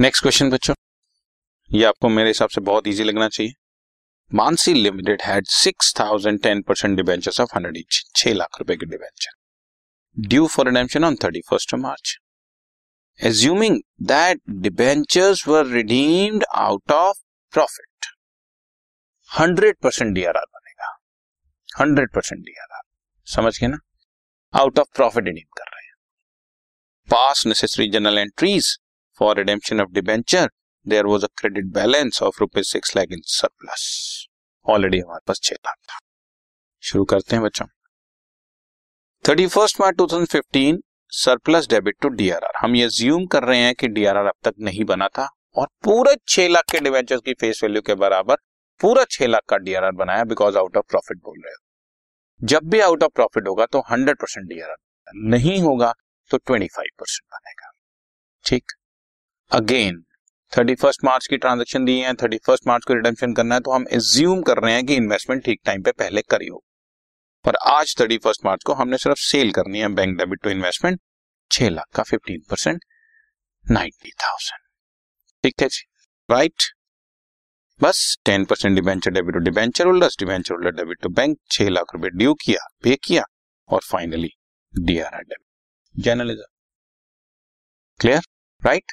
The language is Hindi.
नेक्स्ट क्वेश्चन बच्चों, ये आपको मेरे हिसाब से बहुत इजी लगना चाहिए। Mansi limited had 6,010% debentures of 100 each, 6 lakh रुपए के debenture due for redemption on 31st March. Assuming that debentures were redeemed out of profit, 100% DRR बनेगा, 100% डीआरआर, समझ गए ना। आउट ऑफ प्रॉफिट रिडीम कर रहे हैं। Pass necessary general entries for redemption of debenture there was a credit balance of ₹6 lakh in surplus. Already हमारे पास 6 लाख था। शुरू करते हैं बच्चों। 31 March 2015 surplus debit to DRR. हम ये अज्यूम कर रहे हैं कि डीआरआर अब तक नहीं बना था और पूरा 6 लाख के डिवेंचर्स की फेस वैल्यू के बराबर पूरा 6 लाख का डीआरआर बनाया, बिकॉज आउट ऑफ प्रॉफिट बोल रहे हो। जब भी आउट ऑफ प्रॉफिट होगा तो 100% डीआरआर, नहीं होगा तो 25% बनेगा। ठीक, अगेन 31 मार्च की ट्रांजैक्शन दी है, 31 मार्च को रिडेम्पशन करना है, तो हम एज्यूम कर रहे हैं कि इन्वेस्टमेंट ठीक टाइम पे पहले करी हो। पर आज 31 मार्च को हमने सिर्फ सेल करनी है, bank debit to investment 6 lakh का 15% 90,000। ठीक है जी, राइट। बस 10% debenture debit to debenture holders, debenture holder debit to bank, 6 lakh रुपए ड्यू किया, पे किया, और finally DRR debit, journalism. Clear, right,